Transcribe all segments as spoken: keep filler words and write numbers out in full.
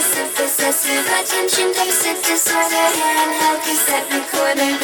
Obsessive, possessive, attention deficit disorder. Here and help you set recorder.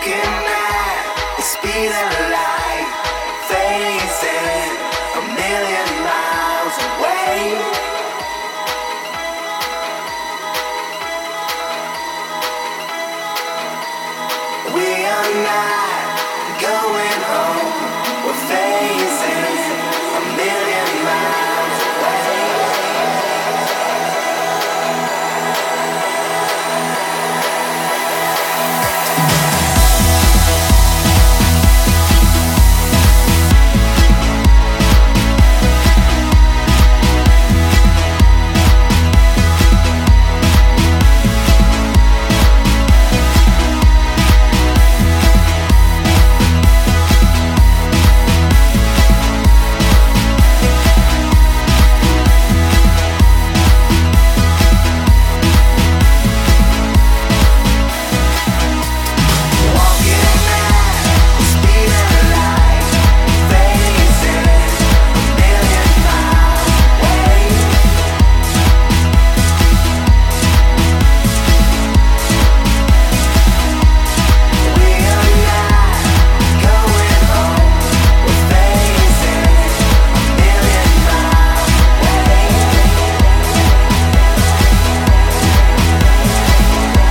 walking at the speed of light, facing a million miles away. We are not going home, we're facing a million miles away.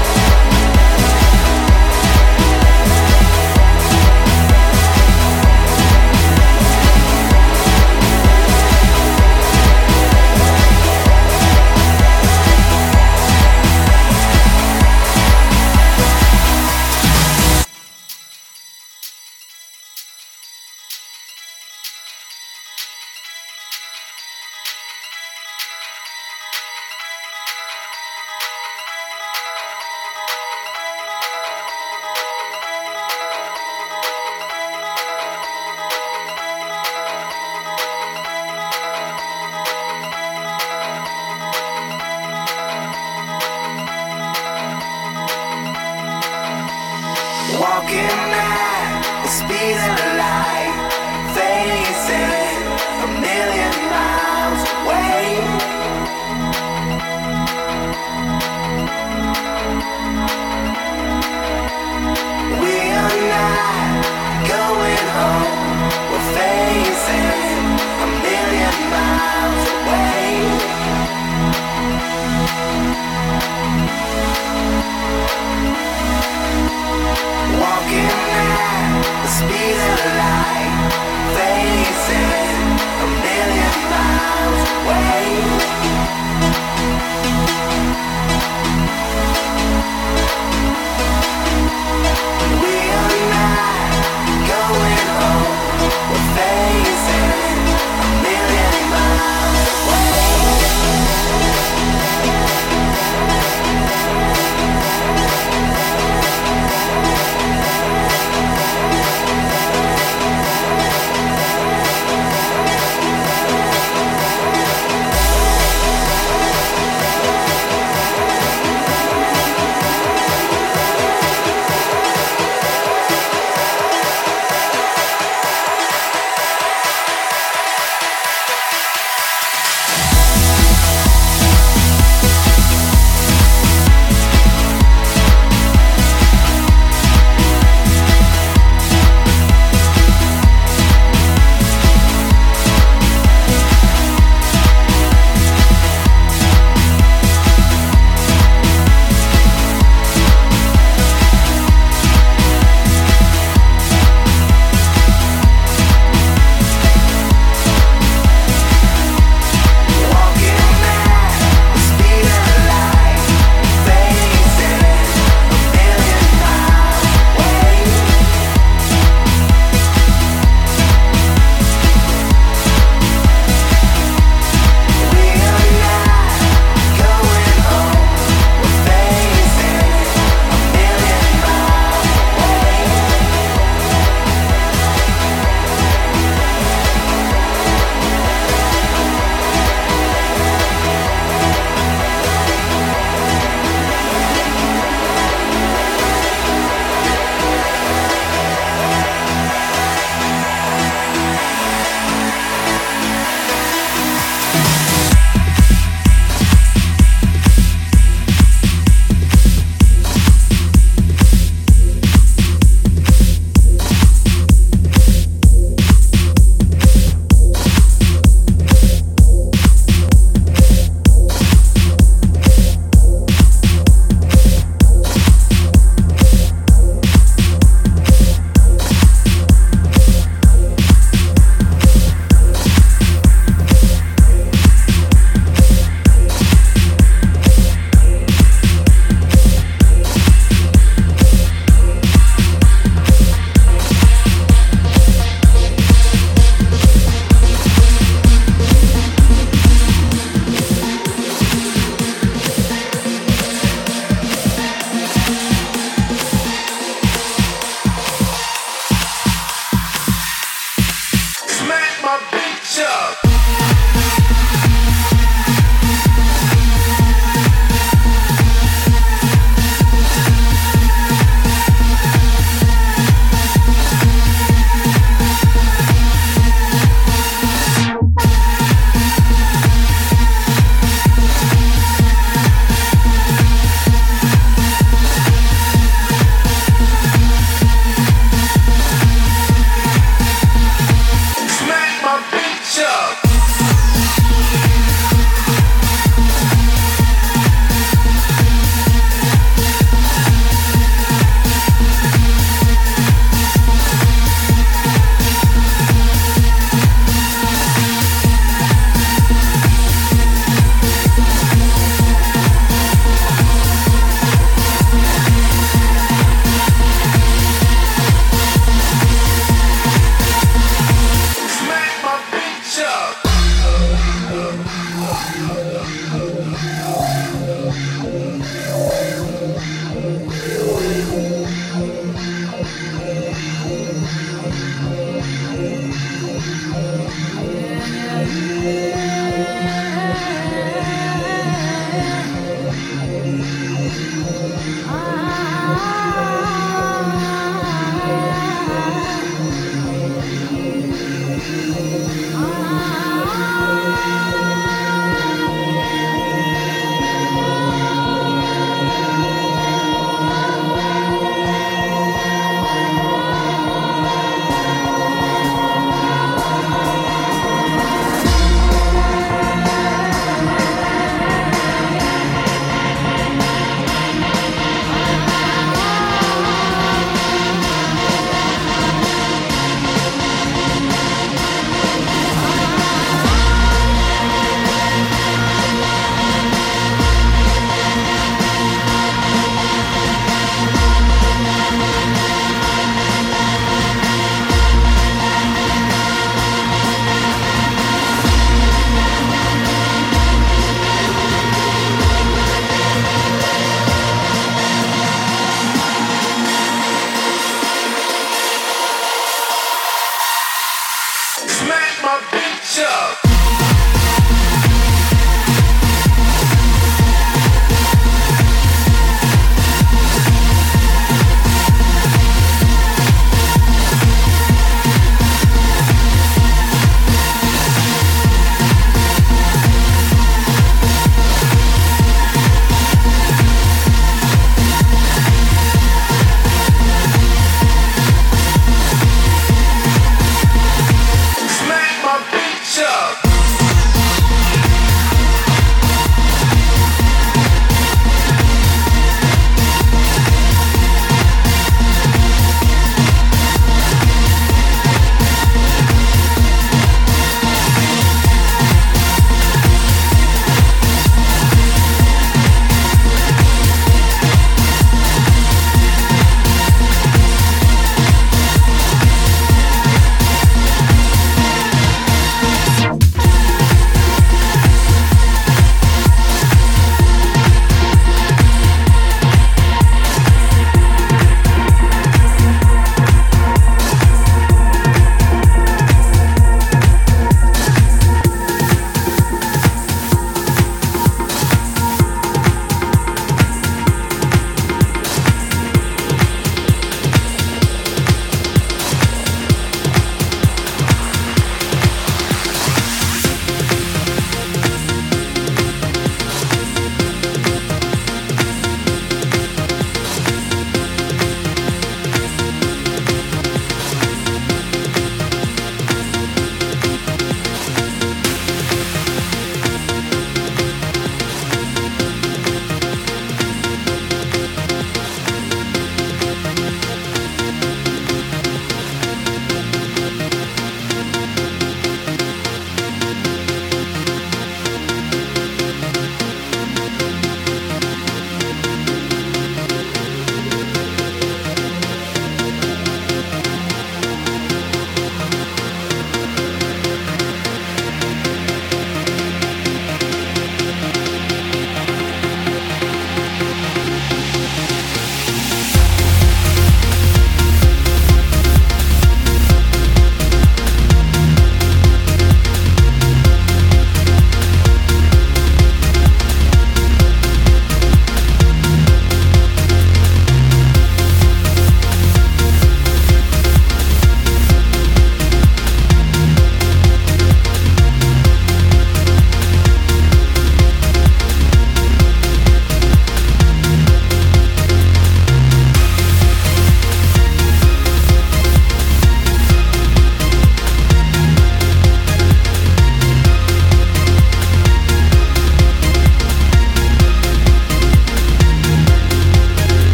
Walking at the speed of light, facing a million miles away. We are not going home, we're facing a million miles away. Walking at the speed of light.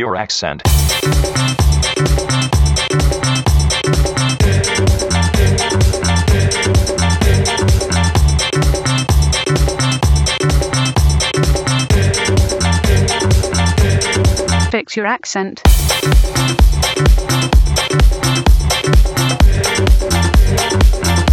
your accent. Fix your accent. Fix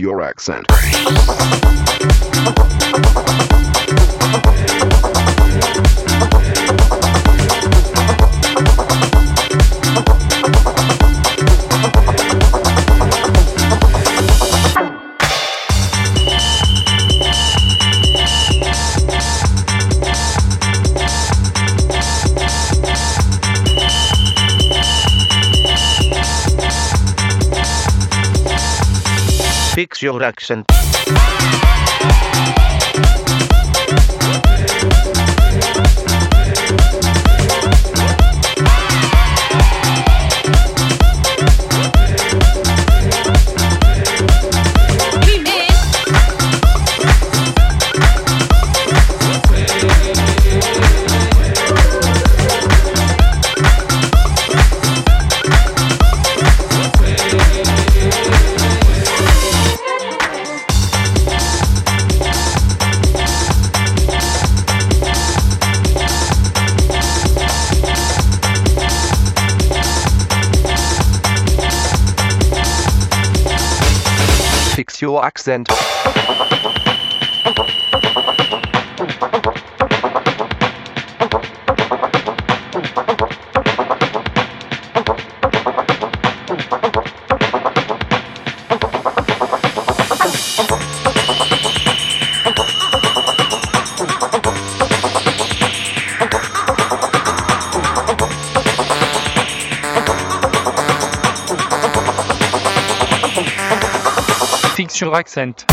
your accent. Fix your accent. Fix your accent. Fix your accent.